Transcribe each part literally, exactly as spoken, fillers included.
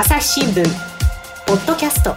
朝日新聞ポッドキャスト、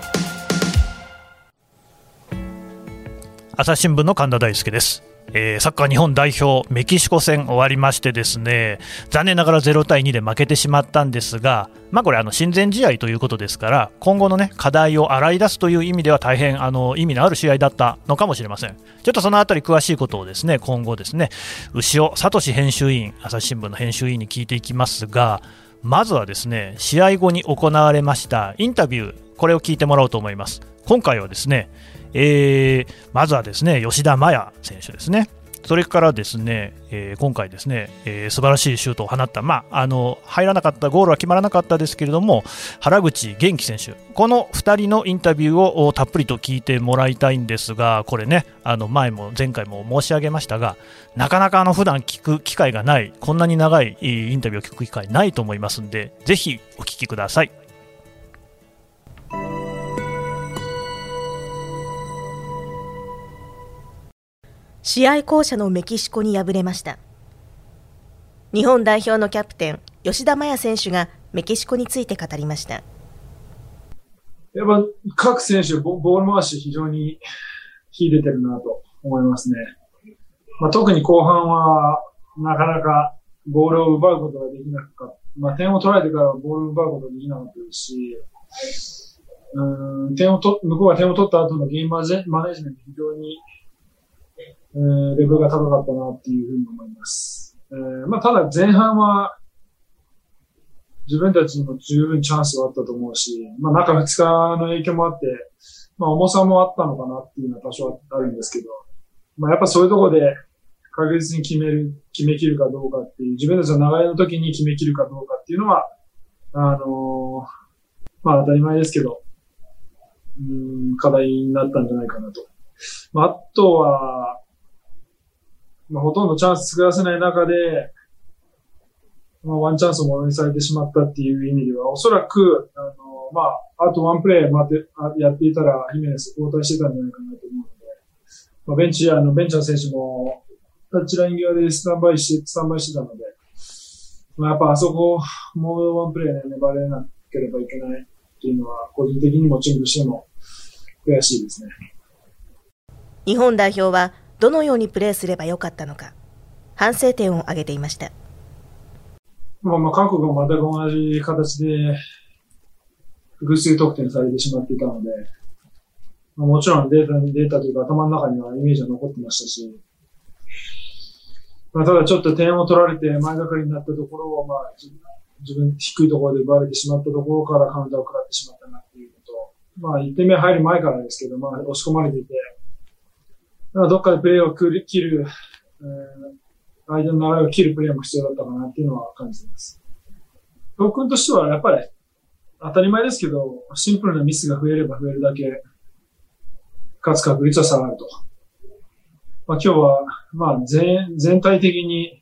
朝日新聞の神田大輔です。えー、サッカー日本代表メキシコ戦終わりましてですね、残念ながらゼロたいにで負けてしまったんですが、まあ、これあの親善試合ということですから、今後の、ね、課題を洗い出すという意味では大変あの意味のある試合だったのかもしれません。ちょっとそのあたり詳しいことをですね、今後ですね、牛尾聡編集委員、朝日新聞の編集委員に聞いていきますが、まずはですね、試合後に行われましたインタビュー、これを聞いてもらおうと思います。今回はですね、えー、まずはですね、吉田麻也選手ですね。それからですね、えー、今回ですね、えー、素晴らしいシュートを放った、まあ、あの入らなかった、ゴールは決まらなかったですけれども、原口元気選手、このふたりのインタビューをたっぷりと聞いてもらいたいんですが、これね、あの前も前回も申し上げましたが、なかなかあの普段聞く機会がない、こんなに長いインタビューを聞く機会ないと思いますので、ぜひお聞きください。試合巧者のメキシコに敗れました。日本代表のキャプテン、吉田麻也選手がメキシコについて語りました。やっぱ各選手、ボール回し非常に秀でてるなと思いますね。まあ、特に後半はなかなかボールを奪うことができなかった。まあ、点を取られてからボールを奪うことができなかったですし、うーん、点をと向こうが点を取った後のゲームマネジメント非常にレベルが高かったなっていうふうに思います。えー、まあ、ただ前半は自分たちにも十分チャンスはあったと思うし、まあ、中ふつかの影響もあって、まあ、重さもあったのかなっていうのは多少あるんですけど、まあ、やっぱそういうところで確実に決める、決め切るかどうかっていう、自分たちの流れの時に決め切るかどうかっていうのは、あのー、まあ、当たり前ですけど、うん、課題になったんじゃないかなと。まあ、あとは、まあ、ほとんどチャンス作らせない中で、まあ、ワンチャンスをものにされてしまったっていう意味では、おそらく、あの、まあ、あとワンプレイ待って、やっていたら、ヒメネス交代してたんじゃないかなと思うので、まあ、ベンチ、あの、ベンチの選手も、タッチライン際でスタンバイして、スタンバイしてたので、まあ、やっぱあそこ、もうワンプレイね、粘れなければいけないっていうのは、個人的にもチームとしても悔しいですね。日本代表は、どのようにプレーすればよかったのか、反省点を挙げていました。まあ、まあ韓国もまた同じ形で複数得点されてしまっていたので、まあ、もちろんデータ、データというか頭の中にはイメージは残ってましたし、まあ、ただちょっと点を取られて前がかりになったところを、まあ、自分、自分低いところで奪われてしまったところからカウンターを食らってしまったなっていうこと、まあ、いってんめ入る前からですけど、まあ、押し込まれていて、どっかでプレーを切る、えー、相手の流れを切るプレーも必要だったかなっていうのは感じています。教訓としてはやっぱり当たり前ですけど、シンプルなミスが増えれば増えるだけ、勝つ確率は下がると。まあ、今日は、まあ、全、全体的に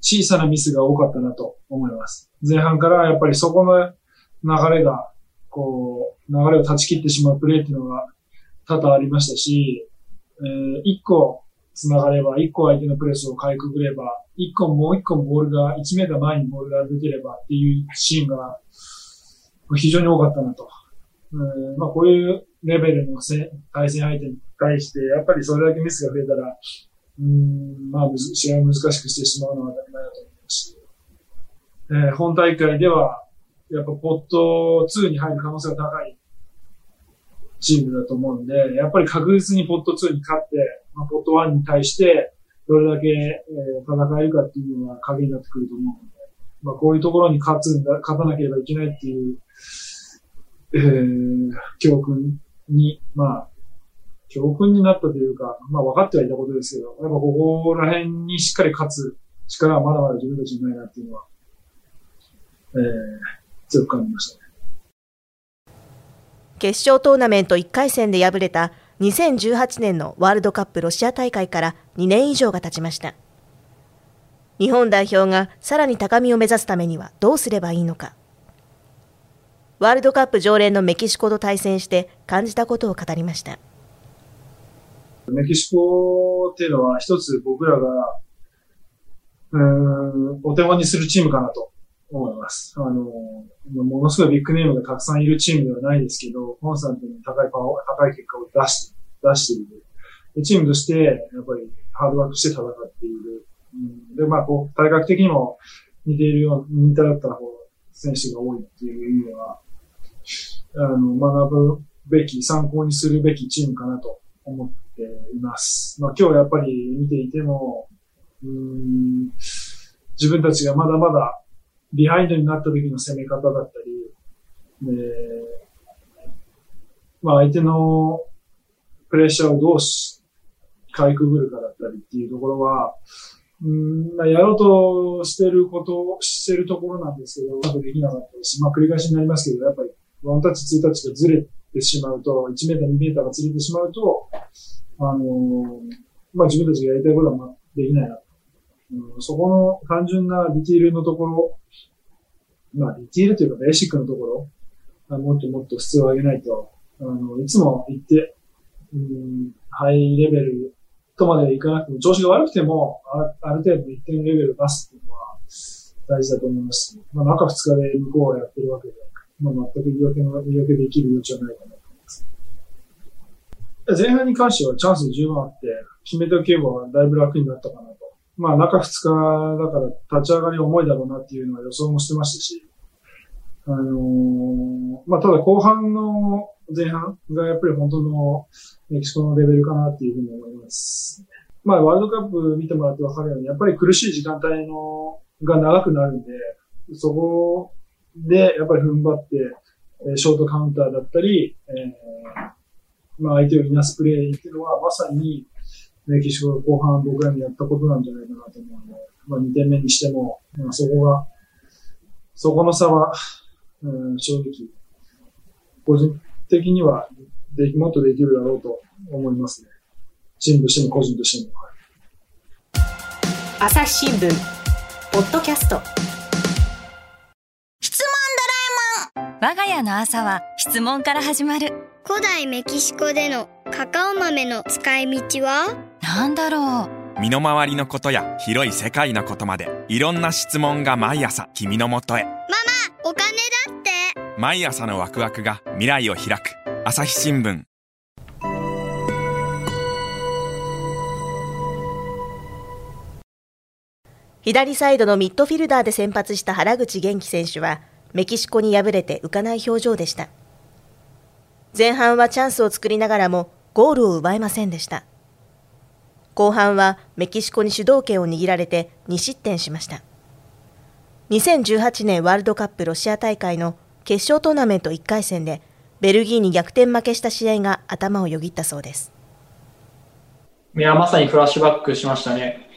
小さなミスが多かったなと思います。前半からやっぱりそこの流れが、こう、流れを断ち切ってしまうプレーっていうのが多々ありましたし、えー、一個繋がれば、一個相手のプレスをかいくぐれば、一個もう一個ボールが、一メーター前にボールが出てればっていうシーンが非常に多かったなと。えー、まあこういうレベルのせ対戦相手に対して、やっぱりそれだけミスが増えたら、うーん、まあ試合を難しくしてしまうのは当たり前だと思いますし、えー、本大会では、やっぱポットツーに入る可能性が高いチームだと思うんで、やっぱり確実にポットツーに勝って、まあ、ポットワンに対して、どれだけ、えー、戦えるかっていうのは鍵になってくると思うので、まあ、こういうところに勝つんだ、勝たなければいけないっていう、えー、教訓に、まあ、教訓になったというか、まあ分かってはいたことですけど、やっぱここら辺にしっかり勝つ力はまだまだ自分たちにないなっていうのは、えー、強く感じましたね。決勝トーナメントいっかいせんで敗れたにせんじゅうはちねんのワールドカップロシア大会からにねんいじょうが経ちました。日本代表がさらに高みを目指すためにはどうすればいいのか。ワールドカップ常連のメキシコと対戦して感じたことを語りました。メキシコっていうのは一つ僕らがうーんお手本にするチームかなと思います。あの、ものすごいビッグネームがたくさんいるチームではないですけど、コンスタントに高いパワー、高い結果を出して、出している。でチームとして、やっぱりハードワークして戦っている。うん、で、まあ、こう、体格的にも似ているような、似ただった方、選手が多いっていう意味では、あの、学ぶべき、参考にするべきチームかなと思っています。まあ、今日やっぱり見ていても、うーん、自分たちがまだまだ、ビハインドになった時の攻め方だったり、えー、まあ相手のプレッシャーをどうし、かいくぐるかだったりっていうところは、うんまあ、やろうとしてることを、してるところなんですけど、うまくできなかったし、まあ繰り返しになりますけど、やっぱりワンタッチ、ツータッチがずれてしまうと、いちメーター、にメーターがずれてしまうと、あのー、まあ自分たちがやりたいことはできないな。うん、そこの単純なディティールのところ、まあディティールというかベーシックのところ、もっともっと質を上げないと、あの、いつも言って、うん、ハイレベルとまでいかなくても、調子が悪くても、あ、ある程度一定のレベルを出すっていうのは大事だと思いますし、まあ中二日で向こうはやってるわけで、まあ全く言い訳の、言い訳できる余地はないかなと思います。前半に関してはチャンス十分あって、決めておけばだいぶ楽になったかなと。まあ、中二日だから立ち上がり重いだろうなっていうのは予想もしてましたし、あのー、まあ、ただ後半の前半がやっぱり本当のメキシコのレベルかなっていうふうに思います。まあ、ワールドカップ見てもらってわかるように、やっぱり苦しい時間帯のが長くなるんで、そこでやっぱり踏ん張って、ショートカウンターだったり、えー、まあ、相手をいなすプレーっていうのはまさに、メキシコの後半僕らにやったことなんじゃないかなと思うので、まあにてんめにしても、まあ、そこが、そこの差は、うん、正直、個人的にはでき、もっとできるだろうと思いますね。チームとしても個人としても。朝日新聞、ポッドキャスト。質問ドラえもん。我が家の朝は質問から始まる。古代メキシコでのカカオ豆の使い道は？なんだろう。身の回りのことや広い世界のことまでいろんな質問が毎朝君のもとへ。ママ、お金だって。毎朝のワクワクが未来を開く。朝日新聞。左サイドのミッドフィルダーで先発した原口元気選手はメキシコに敗れて浮かない表情でした。前半はチャンスを作りながらもゴールを奪えませんでした。後半はメキシコに主導権を握られてにしってんしました。にせんじゅうはちねんワールドカップロシア大会の決勝トーナメントいっかいせんでベルギーに逆転負けした試合が頭をよぎったそうです。いや、まさにフラッシュバックしましたね。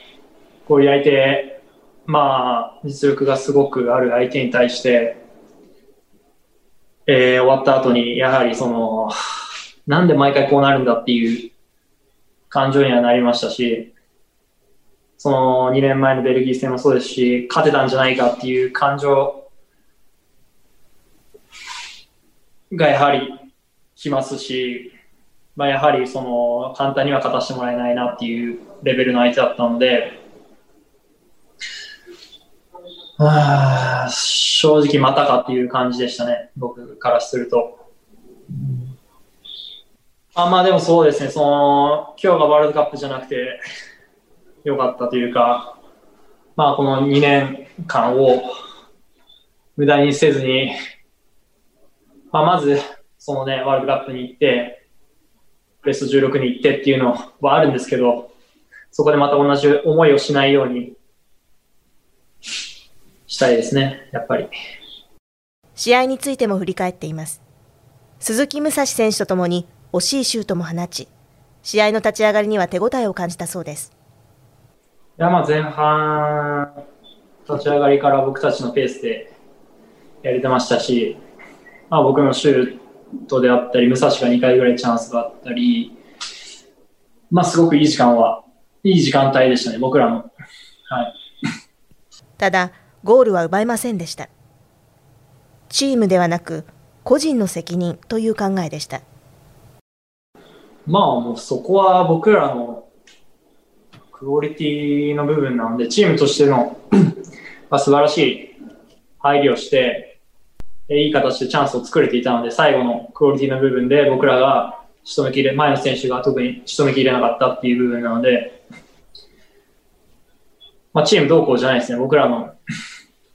こういう相手、まあ実力がすごくある相手に対して、えー、終わった後にやはりそのなんで毎回こうなるんだっていう感情にはなりましたし、そのにねんまえのベルギー戦もそうですし、勝てたんじゃないかっていう感情がやはりきますし、まあ、やはりその簡単には勝たせてもらえないなっていうレベルの相手だったので、あー、正直またかっていう感じでしたね、僕からすると。あまあでもそうですね、その今日がワールドカップじゃなくてよかったというか、まあこのにねんかんを無駄にせずに、まあ、まずそのねワールドカップに行ってベストじゅうろくに行ってっていうのはあるんですけど、そこでまた同じ思いをしないようにしたいですね、やっぱり。試合についても振り返っています。鈴木武蔵選手とともに惜しいシュートも放ち、試合の立ち上がりには手応えを感じたそうです。いやまあ前半、立ち上がりから僕たちのペースでやれてましたし、まあ、僕のシュートであったり、武蔵がにかいぐらいチャンスがあったり、まあ、すごくいい時間は、いい時間帯でしたね、僕らも。はい、ただ、ゴールは奪えませんでした。チームではなく、個人の責任という考えでした。まあもうそこは僕らのクオリティの部分なので、チームとしての素晴らしい配慮して、いい形でチャンスを作れていたので、最後のクオリティの部分で僕らが仕留めきれ、前の選手が特に仕留めきれなかったっていう部分なので、まあ、チームどうこうじゃないですね。僕らの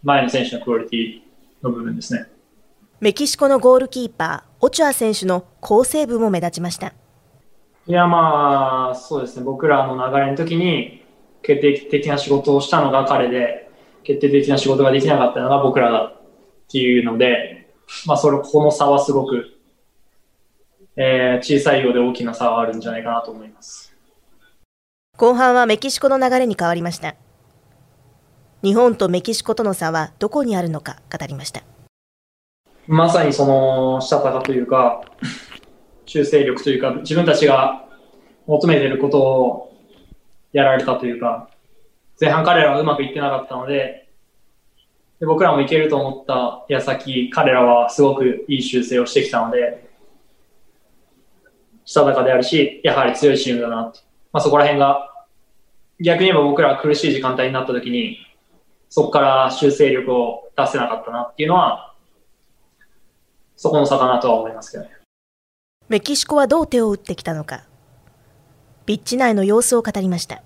前の選手のクオリティの部分ですね。メキシコのゴールキーパー、オチュア選手の好セーブも目立ちました。いや、まあ、そうですね。僕らの流れの時に決定的な仕事をしたのが彼で、決定的な仕事ができなかったのが僕らだっていうので、まあ、それ、この差はすごく、えー、小さいようで大きな差はあるんじゃないかなと思います。後半はメキシコの流れに変わりました。日本とメキシコとの差はどこにあるのか語りました。まさにそのしたたかというか、修正力というか、自分たちが求めていることをやられたというか、前半彼らはうまくいってなかったので、で僕らもいけると思った矢先、彼らはすごくいい修正をしてきたので、したたかであるし、やはり強いチームだなって、まあ、そこら辺が、逆に言えば僕らは苦しい時間帯になったときに、そこから修正力を出せなかったなっていうのは、そこの差かなとは思いますけどね。メキシコはどう手を打ってきたのか、ピッチ内の様子を語りました。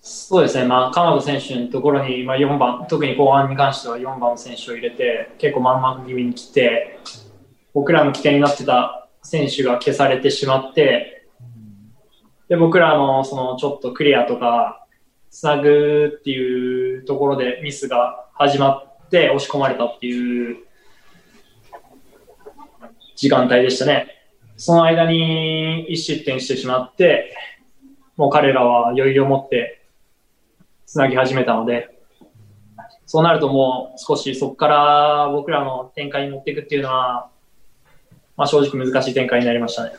そうですね、まあ、カナダ選手のところに、まあ、よんばん、特に後半に関してはよんばんの選手を入れて、結構満々気味に来て、僕らの起点になってた選手が消されてしまって、で僕らの、そのちょっとクリアとか、つなぐっていうところでミスが始まって、押し込まれたっていう。時間帯でしたね。その間にいち失点してしまって、もう彼らは余裕を持ってつなぎ始めたので、そうなるともう少しそこから僕らの展開に持っていくっていうのは、まあ、正直難しい展開になりましたね。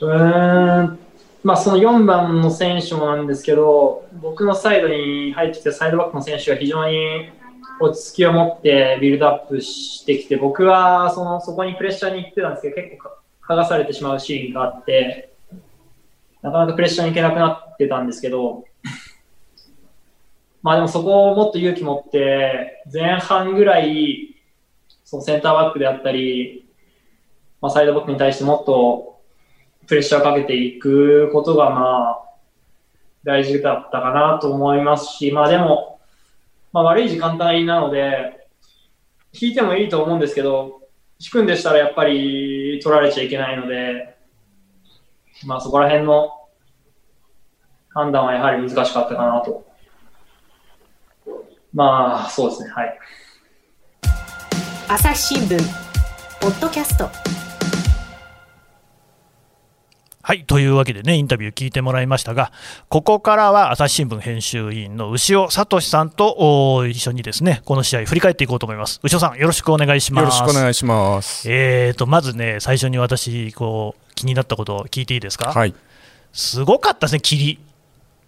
うーん、まあ、そのよんばんの選手もなんですけど、僕のサイドに入ってきたサイドバックの選手が非常に落ち着きを持ってビルドアップしてきて、僕はそのそこにプレッシャーに行ってたんですけど、結構剥がされてしまうシーンがあって、なかなかプレッシャーに行けなくなってたんですけど、まあでもそこをもっと勇気持って、前半ぐらい、そのセンターバックであったり、まあ、サイドバックに対してもっとプレッシャーをかけていくことが、まあ、大事だったかなと思いますし、まあでも、まあ、悪い時間帯なので引いてもいいと思うんですけど、引くんでしたらやっぱり取られちゃいけないので、まあ、そこら辺の判断はやはり難しかったかなと。まあそうですね、はい。朝日新聞ポッドキャスト。はい。というわけでね、インタビュー聞いてもらいましたが、ここからは朝日新聞編集委員の牛尾聡さんと一緒にですね、この試合振り返っていこうと思います。牛尾さん、よろしくお願いします。よろしくお願いします。えーと、まずね、最初に私、こう、気になったことを聞いていいですか？はい。すごかったですね、霧。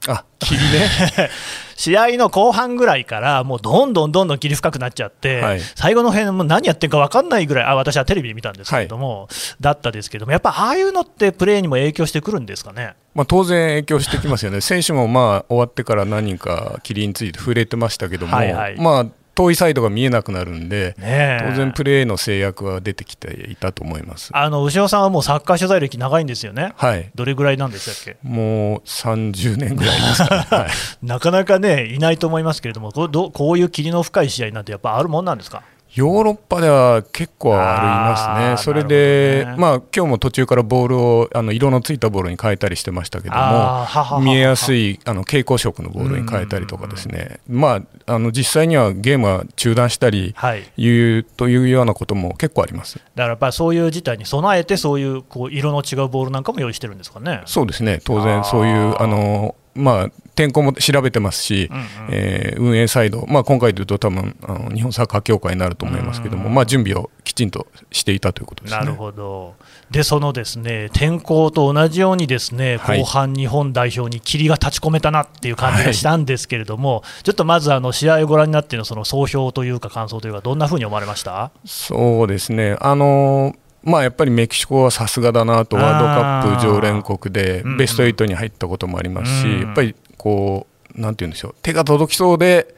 あ、霧ね。試合の後半ぐらいからもうどんどんどんどん霧深くなっちゃって、はい、最後の辺も何やってるか分かんないぐらい、あ、私はテレビで見たんですけれども、はい、だったですけども、やっぱああいうのってプレーにも影響してくるんですかね。まあ、当然影響してきますよね。選手もまあ終わってから何人か霧について触れてましたけども、はいはい、まあ遠いサイドが見えなくなるんで、ね、当然プレーの制約は出てきていたと思います。あの牛尾さんはもうサッカー取材歴長いんですよね、はい、どれぐらいなんでしたっけ？もうさんじゅうねんぐらいですかね、はい、なかなかねいないと思いますけれども、こう、ど、こういう霧の深い試合なんてやっぱあるもんなんですか？ヨーロッパでは結構ありますね。それで、ね、まあ、今日も途中からボールをあの色のついたボールに変えたりしてましたけども、はははは見えやすいあの蛍光色のボールに変えたりとかですね、まあ、あの実際にはゲームは中断したり、はい、いうというようなことも結構あります。だからやっぱりそういう事態に備えて、そういう、こう色の違うボールなんかも用意してるんですかね。そうですね、当然そういうあのまあ、天候も調べてますし、うんうん、えー、運営サイド、まあ、今回でいうと多分あの日本サッカー協会になると思いますけども、うんうん、まあ、準備をきちんとしていたということですね。なるほど。で、そのですね、天候と同じようにですね、後半日本代表に霧が立ち込めたなっていう感じがしたんですけれども、はい、ちょっとまずあの試合をご覧になってのその総評というか感想というか、どんなふうに思われました？そうですね、あのーまあ、やっぱりメキシコはさすがだなと、ワールドカップ常連国でベストはちに入ったこともありますし、やっぱりこうなんて言うんでしょう、手が届きそうで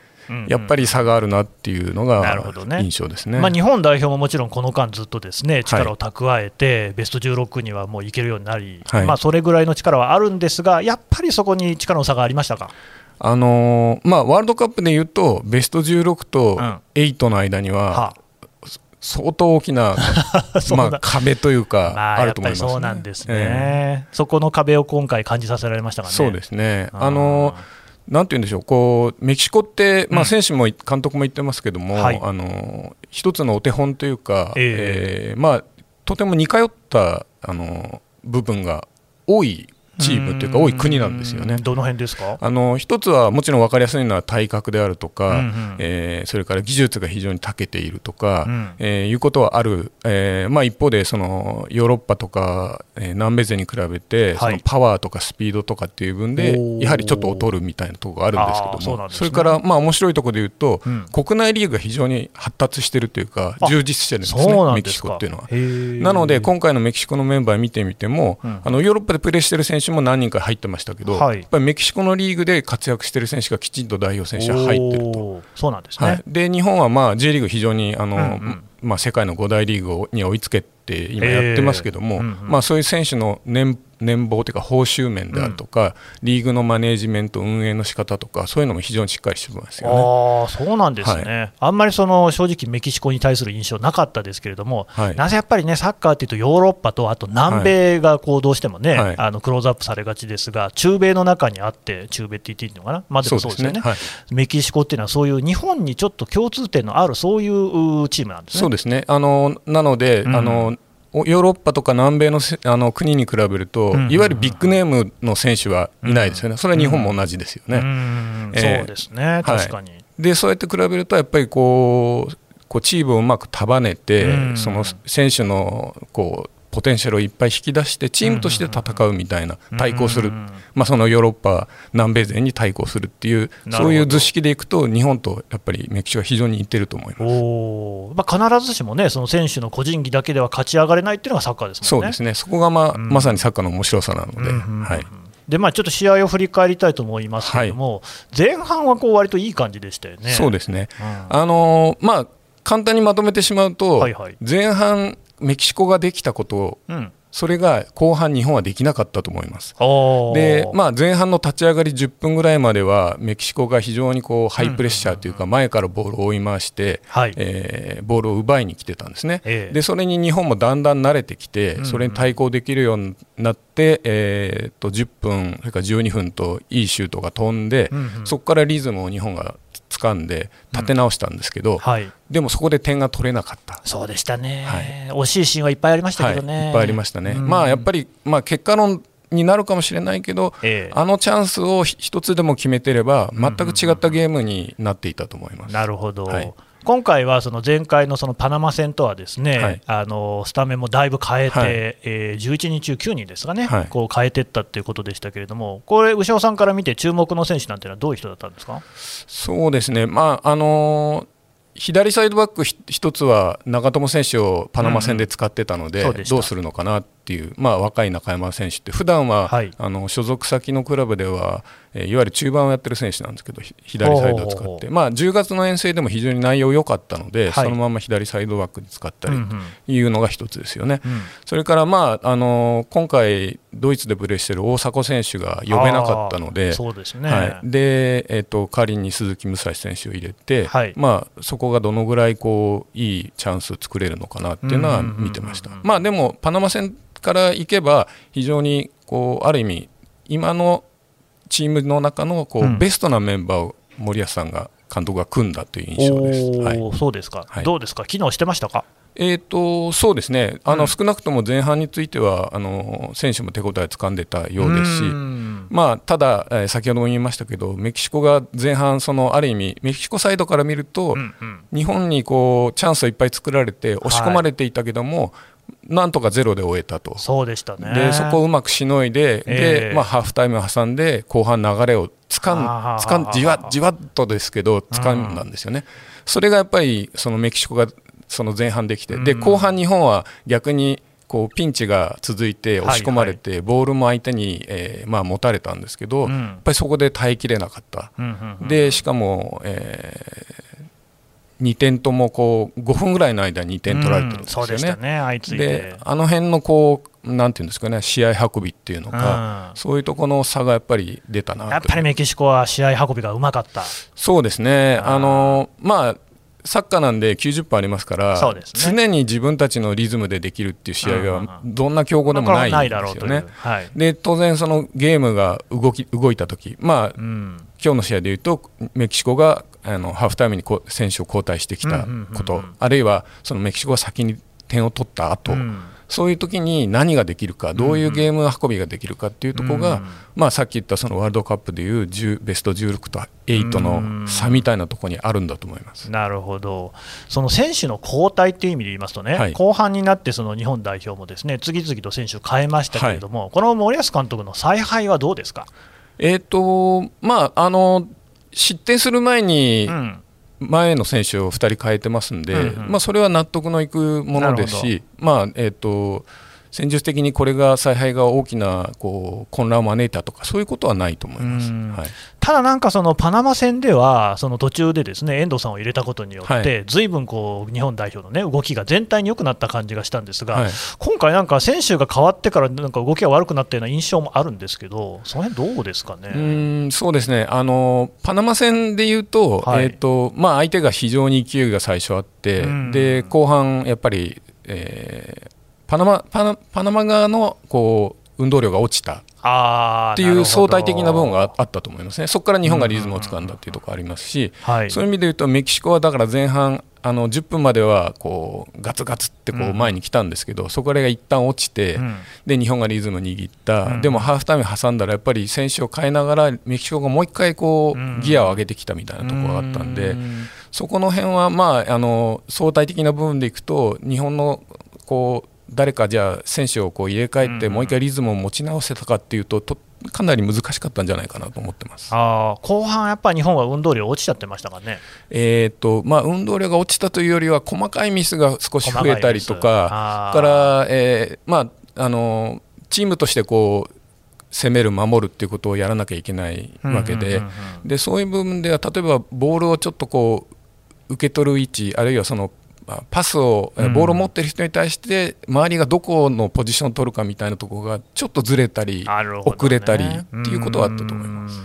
やっぱり差があるなっていうのが印象ですね。まあ、日本代表ももちろんこの間ずっとですね力を蓄えて、はい、ベストじゅうろくにはもういけるようになり、はい、まあ、それぐらいの力はあるんですが、やっぱりそこに力の差がありましたか？あのーまあ、ワールドカップでいうとベストじゅうろくとはちの間には、うん、相当大きなまあ壁というかあると思いますね。まあ、やっぱりそうなんですね、えー、そこの壁を今回感じさせられましたかね。そうですね。あのなんて言うんでしょう、こうメキシコって、まあ、選手も監督も言ってますけども、うん、はい、あの一つのお手本というか、えーえーまあ、とても似通ったあの部分が多いチームというか多い国なんですよね。どの辺ですか？あの一つはもちろん分かりやすいのは体格であるとか、うんうん、えー、それから技術が非常に長けているとか、うん、えー、いうことはある、えーまあ、一方でそのヨーロッパとか、えー、南米勢に比べて、はい、そのパワーとかスピードとかっていう分でやはりちょっと劣るみたいなところがあるんですけども、 そうなんですね。それからまあ面白いところで言うと、うん、国内リーグが非常に発達しているというか充実してるんですね、メキシコっていうのは。なので今回のメキシコのメンバー見てみても、うん、あのヨーロッパでプレーしている選手も何人か入ってましたけど、はい、やっぱりメキシコのリーグで活躍している選手がきちんと代表選手が入ってると。そうなんですね。はい、で日本はまあ J リーグ非常にあの、うんうん、まあ、世界のご大リーグに追いつけて今やってますけども、えーうんうん、まあ、そういう選手の 年, 年俸というか報酬面であるとか、うん、リーグのマネージメント運営の仕方とかそういうのも非常にしっかりしてますよね。あ、そうなんですね。はい、あんまりその正直メキシコに対する印象なかったですけれども、はい、なぜやっぱりねサッカーというとヨーロッパとあと南米がこうどうしてもね、はい、あのクローズアップされがちですが中米の中にあって、中米って言っていいのかな、まあ、でもそうですよね。はい、メキシコっていうのはそういう日本にちょっと共通点のあるそういうチームなんですね。そうですね。あのなので、うん、あのヨーロッパとか南米 の, あの国に比べると、うんうんうん、いわゆるビッグネームの選手はいないですよね。それは日本も同じですよね。うんうん、えー、そうですね、確かに。はい、でそうやって比べるとやっぱりこう、こうチームをうまく束ねて、うんうん、その選手のこうポテンシャルをいっぱい引き出してチームとして戦うみたいな、対抗する、まあ、そのヨーロッパ南米勢に対抗するっていうそういう図式でいくと日本とやっぱりメキシコは非常に似てると思います。お、まあ、必ずしも、ね、その選手の個人技だけでは勝ち上がれないっていうのがサッカーですもんね。そうですね。そこが、まあ、うん、まさにサッカーの面白さなので、うんうんうん、はい。でまあ、ちょっと試合を振り返りたいと思いますけども、はい、前半はこう割といい感じでしたよね。そうですね、うん、あのー、まあ、簡単にまとめてしまうと、はいはい、前半メキシコができたことを、うん、それが後半日本はできなかったと思います。で、まあ、前半の立ち上がりじゅっぷんぐらいまではメキシコが非常にこうハイプレッシャーというか前からボールを追い回して、うんうんうん、えー、ボールを奪いに来てたんですね。はい、でそれに日本もだんだん慣れてきてそれに対抗できるようになって、うんうん、えー、っとじゅっぷんそれからじゅうにふんといいシュートが飛んで、うんうん、そこからリズムを日本が掴んで立て直したんですけど、うん、はい、でもそこで点が取れなかった。そうでしたね。はい、惜しいシーンはいっぱいありましたけどね。はい、いっぱいありましたね。うん、まあ、やっぱり、まあ、結果論になるかもしれないけど、えー、あのチャンスを一つでも決めてれば全く違ったゲームになっていたと思います。うんうんうん、なるほど。はい、今回はその前回 の, そのパナマ戦とはですね、はい、あのスタメンもだいぶ変えて、はい、えー、じゅういちにん中きゅうにんですかね、はい、こう変えていったということでしたけれども、これ牛尾さんから見て注目の選手なんていうのはどういう人だったんですか？そうですね、まああのー左サイドバック一つは長友選手をパナマ戦で使ってたのでどうするのかなっていう、まあ、若い中山選手って普段はあの所属先のクラブではいわゆる中盤をやってる選手なんですけど左サイドを使って、まあ、じゅうがつの遠征でも非常に内容良かったのでそのまま左サイドバックに使ったりというのが一つですよね。それから、まあ、あの今回ドイツでプレーしている大迫選手が呼べなかったので代わりに鈴木武蔵選手を入れて、まあ、そこがどのぐらいこういいチャンスを作れるのかなっていうのは見てました。まあ、でもパナマ戦からいけば非常にこうある意味今のチームの中のこうベストなメンバーを森保さんが監督が組んだという印象です。うん、はい、そうですか。はい、どうですか、機能してましたか？えー、とそうですね、あの、うん、少なくとも前半についてはあの選手も手応え掴んでたようですし、まあ、ただ、えー、先ほども言いましたけどメキシコが前半そのある意味メキシコサイドから見ると、うんうん、日本にこうチャンスをいっぱい作られて押し込まれていたけども、はい、なんとかゼロで終えたと。そうでしたね。でそこをうまくしのいで、えーでまあ、ハーフタイムを挟んで後半流れをつかん、つかん、じわ、じわっとですけど掴んだんですよね。うん、それがやっぱりそのメキシコがその前半できてで後半日本は逆にこうピンチが続いて押し込まれて、はいはい、ボールも相手に、えーまあ、持たれたんですけど、うん、やっぱりそこで耐えきれなかった、うんうんうん、でしかも、えー、にてんともこうごふんぐらいの間ににてん取られてるんですよね、うん、そうでしたね、相次いで。であの辺のこうなんていうんですかね、試合運びっていうのか、うん、そういうところの差がやっぱり出たなと。やっぱりメキシコは試合運びがうまかった。そうですね、あのまあサッカーなんできゅうじゅっぷんありますから、ね、常に自分たちのリズムでできるっていう試合がどんな強豪でもないんですよね。で当然そのゲームが動き動いた時、まあ、うん、今日の試合でいうとメキシコがあのハーフタイムにこ選手を交代してきたこと、うんうんうんうん、あるいはそのメキシコが先に点を取った後、うん、そういう時に何ができるか、どういうゲーム運びができるかっていうところが、うん、まあ、さっき言ったそのワールドカップでいうじゅうベストじゅうろくとはちの差みたいなところにあるんだと思います。うん、なるほど。その選手の交代という意味で言いますとね、はい、後半になってその日本代表もですね、次々と選手を変えましたけれども、はい、この森保監督の采配はどうですか。えーとまあ、あの失点する前に、うん、前の選手をふたり変えてますんで、うんうん、まあ、それは納得のいくものですし、まあえー、と戦術的にこれが采配が大きなこう混乱を招いたとかそういうことはないと思います。はい、ただなんかそのパナマ戦ではその途中でですね遠藤さんを入れたことによって随分こう日本代表のね動きが全体に良くなった感じがしたんですが、はい、今回なんか選手が変わってからなんか動きが悪くなったような印象もあるんですけど、その辺どうですかね。うーん、そうですね、あのパナマ戦でいうと、はい、えーとまあ、相手が非常に勢いが最初あって、で後半やっぱり、えーパナマ、パナ、パナマ側のこう運動量が落ちたっていう相対的な部分があったと思いますね。そこから日本がリズムをつかんだっていうところありますし、うんうんうん、はい、そういう意味でいうとメキシコはだから前半あのじゅっぷんまではこうガツガツってこう前に来たんですけど、うん、そこらが一旦落ちて、うん、で日本がリズム握った、うん、でもハーフタイム挟んだらやっぱり選手を変えながらメキシコがもう一回こうギアを上げてきたみたいなところがあったんで、うん、そこの辺はまああの相対的な部分でいくと日本のこう誰かじゃあ選手をこう入れ替えてもう一回リズムを持ち直せたかっていう と, とかなり難しかったんじゃないかなと思ってます。あ、後半やっぱり日本は運動量落ちちゃってましたかね。えーとまあ、運動量が落ちたというよりは細かいミスが少し増えたりとかから、えーまあ、あのチームとしてこう攻める守るっていうことをやらなきゃいけないわけ で,、うんうんうんうん、でそういう部分では例えばボールをちょっとこう受け取る位置あるいはそのパスをボールを持っている人に対して周りがどこのポジションを取るかみたいなところがちょっとずれたり、ね、遅れたりっていうことはあったと思います。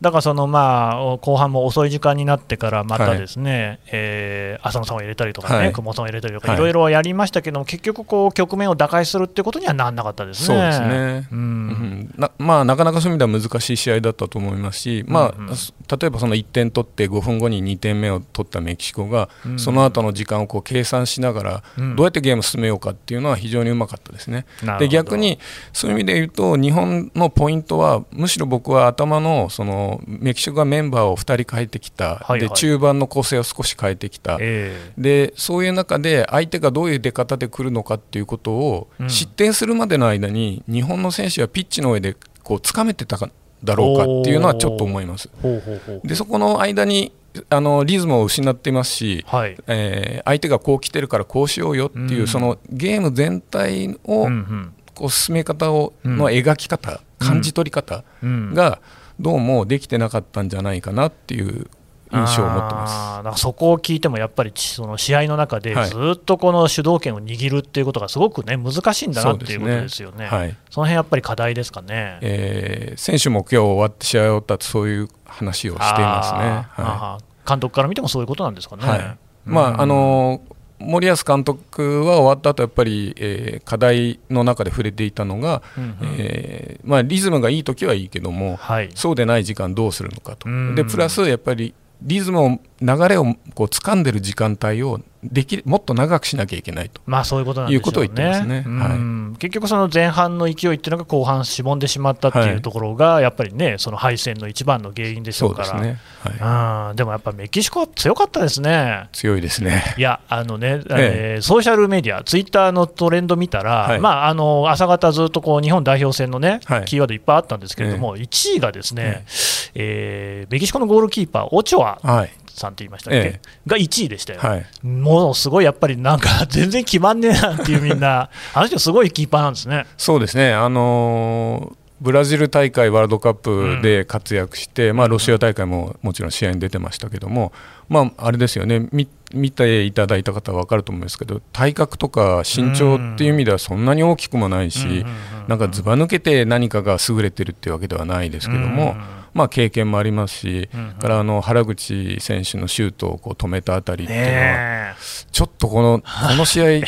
だからそのまあ後半も遅い時間になってからまたですね、はい、えー、浅野さんを入れたりとかね、久保、はい、さんを入れたりとかいろいろやりましたけども、はい、結局こう局面を打開するってことにはなんなかったですね。そうですね、うんうん、な, まあ、なかなかそういう意味では難しい試合だったと思いますし、まあ、うんうん、例えばそのいってん取ってごふんごににてんめを取ったメキシコがその後の時間をこう計算しながらどうやってゲームを進めようかっていうのは非常にうまかったですね。で逆にそういう意味で言うと日本のポイントはむしろ僕は頭のそのメキシコがメンバーをふたり変えてきた、はいはい、で中盤の構成を少し変えてきた、えー、でそういう中で相手がどういう出方で来るのかっていうことを、うん、失点するまでの間に日本の選手はピッチの上でこう掴めてただろうかっていうのはちょっと思います。ほうほうほう。でそこの間にあのリズムを失っていますし、はい、えー、相手がこう来てるからこうしようよっていう、うん、そのゲーム全体を、うんうん、こう進め方をの描き方、うん、感じ取り方が、うんうんどうもできてなかったんじゃないかなっていう印象を持ってます。あ、なんかそこを聞いてもやっぱりその試合の中でずっとこの主導権を握るっていうことがすごくね難しいんだなっていうことですよね。そうですね、はい、その辺やっぱり課題ですかね。えー、選手も今日終わって試合終わったとそういう話をしていますね。はい、監督から見てもそういうことなんですかね。はい、まあ、あのー森保監督は終わった後やっぱり、えー、課題の中で触れていたのが、うんうん、えーまあ、リズムがいいときはいいけども、はい、そうでない時間どうするのかと。でプラスやっぱりリズムを流れをこう掴んでる時間帯をできもっと長くしなきゃいけないと、まあ、そういうことなんでしょうね。いうことを言ってますね。はい、結局その前半の勢いっていうのが後半しぼんでしまったっていうところがやっぱりねその敗戦の一番の原因でしょうから。そうですね、はい、うん、でもやっぱメキシコは強かったですね。強いですね。いやあのね、えー、ソーシャルメディアツイッターのトレンド見たら、はい、まあ、あの朝方ずっとこう日本代表戦のね、はい、キーワードいっぱいあったんですけれども、ええ、いちいがですね、えええー、メキシコのゴールキーパーオチョアさんって言いましたっけ、ええ、がいちいでしたよ。はい、ももうすごいやっぱりなんか全然決まんねえなっていうみんなあの人すごいキーパーなんですね。そうですね、あのーブラジル大会ワールドカップで活躍して、うんまあ、ロシア大会ももちろん試合に出てましたけども、まあ、あれですよね、 見, 見ていただいた方は分かると思うんですけど、体格とか身長っていう意味ではそんなに大きくもないし、うん、なんかずば抜けて何かが優れてるっていうわけではないですけども、うんまあ、経験もありますし、うん、からあの原口選手のシュートをこう止めたあたりっていうのは、ね、ちょっとこ の, この試合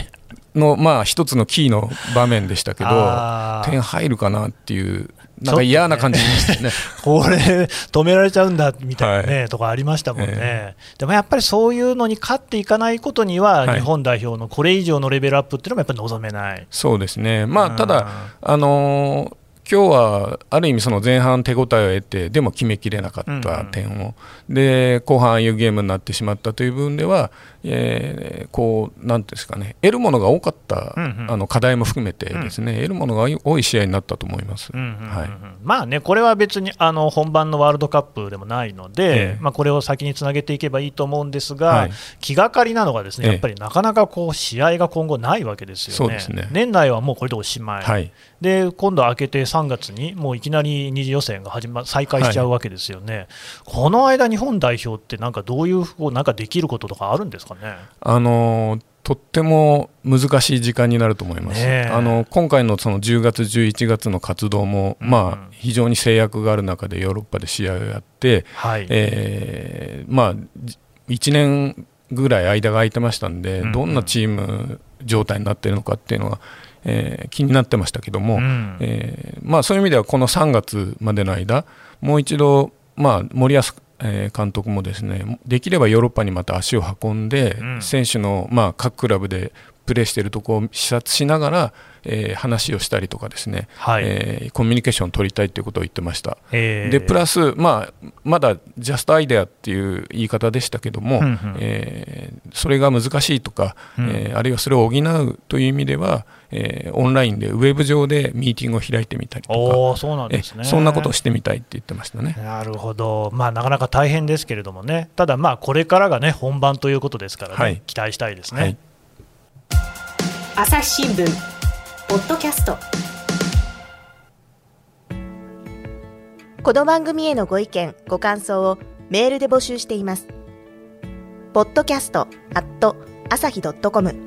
のまあ、一つのキーの場面でしたけど点入るかなっていうなんか嫌な感じでしたねこれ止められちゃうんだみたいな、ねはい、とかありましたもんね、えー、でもやっぱりそういうのに勝っていかないことには、はい、日本代表のこれ以上のレベルアップっていうのもやっぱり望めない。そうですね、まあ、ただ、うんあのー今日はある意味その前半手応えを得てでも決めきれなかった点を、うんうん、で後半ああいうゲームになってしまったという部分では、えー、こうなんていうんですかね、得るものが多かった、うんうん、あの課題も含めてですね、うん、得るものが多い試合になったと思います、うんうんうんはい、まあねこれは別にあの本番のワールドカップでもないので、えーまあ、これを先につなげていけばいいと思うんですが、はい、気がかりなのがですねやっぱりなかなかこう試合が今後ないわけですよね。そうですね、年内はもうこれでおしまい、はい、で今度明けてさんがつにもういきなり二次予選が始ま再開しちゃうわけですよね、はい、この間日本代表ってなんかどういうふうなんかできることとかあるんですかね。あのとっても難しい時間になると思います、ね、あの今回のそのじゅうがつじゅういちがつの活動も、うんまあ、非常に制約がある中でヨーロッパで試合をやって、はいえーまあ、いちねんぐらい間が空いてましたんで、うんうん、どんなチーム状態になっているのかっていうのはえー、気になってましたけども、うんえーまあ、そういう意味ではこのさんがつまでの間もう一度、まあ、森保監督もですねできればヨーロッパにまた足を運んで、うん、選手の、まあ、各クラブでプレーしているところを視察しながら、えー、話をしたりとかですね、はいえー、コミュニケーションを取りたいということを言ってました、えー、でプラス、まあ、まだジャストアイデアっていう言い方でしたけども、うんうんえー、それが難しいとか、うんえー、あるいはそれを補うという意味では、えー、オンラインでウェブ上でミーティングを開いてみたりとかお そ, うなんです、ね、そんなことをしてみたいって言ってましたね。なるほど、まあ、なかなか大変ですけれどもね、ただまあこれからが、ね、本番ということですから、ねはい、期待したいですね、はい。朝日新聞ポッドキャスト、この番組へのご意見ご感想をメールで募集しています。 ポッドキャスト アット アサヒ ドット コム ポッ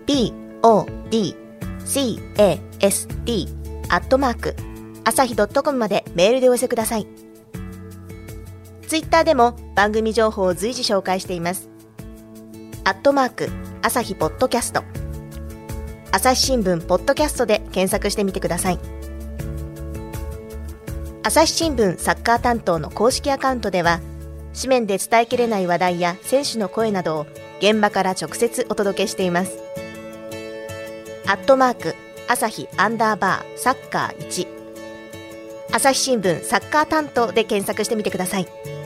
ドキャスト アット アサヒ ドット コム までメールでお寄せください。ツイッターでも番組情報を随時紹介しています。アットマーク朝日ポッドキャスト、朝日新聞ポッドキャストで検索してみてください。朝日新聞サッカー担当の公式アカウントでは紙面で伝えきれない話題や選手の声などを現場から直接お届けしています。アットマーク朝日アンダーバーサッカーいち、朝日新聞サッカー担当で検索してみてください。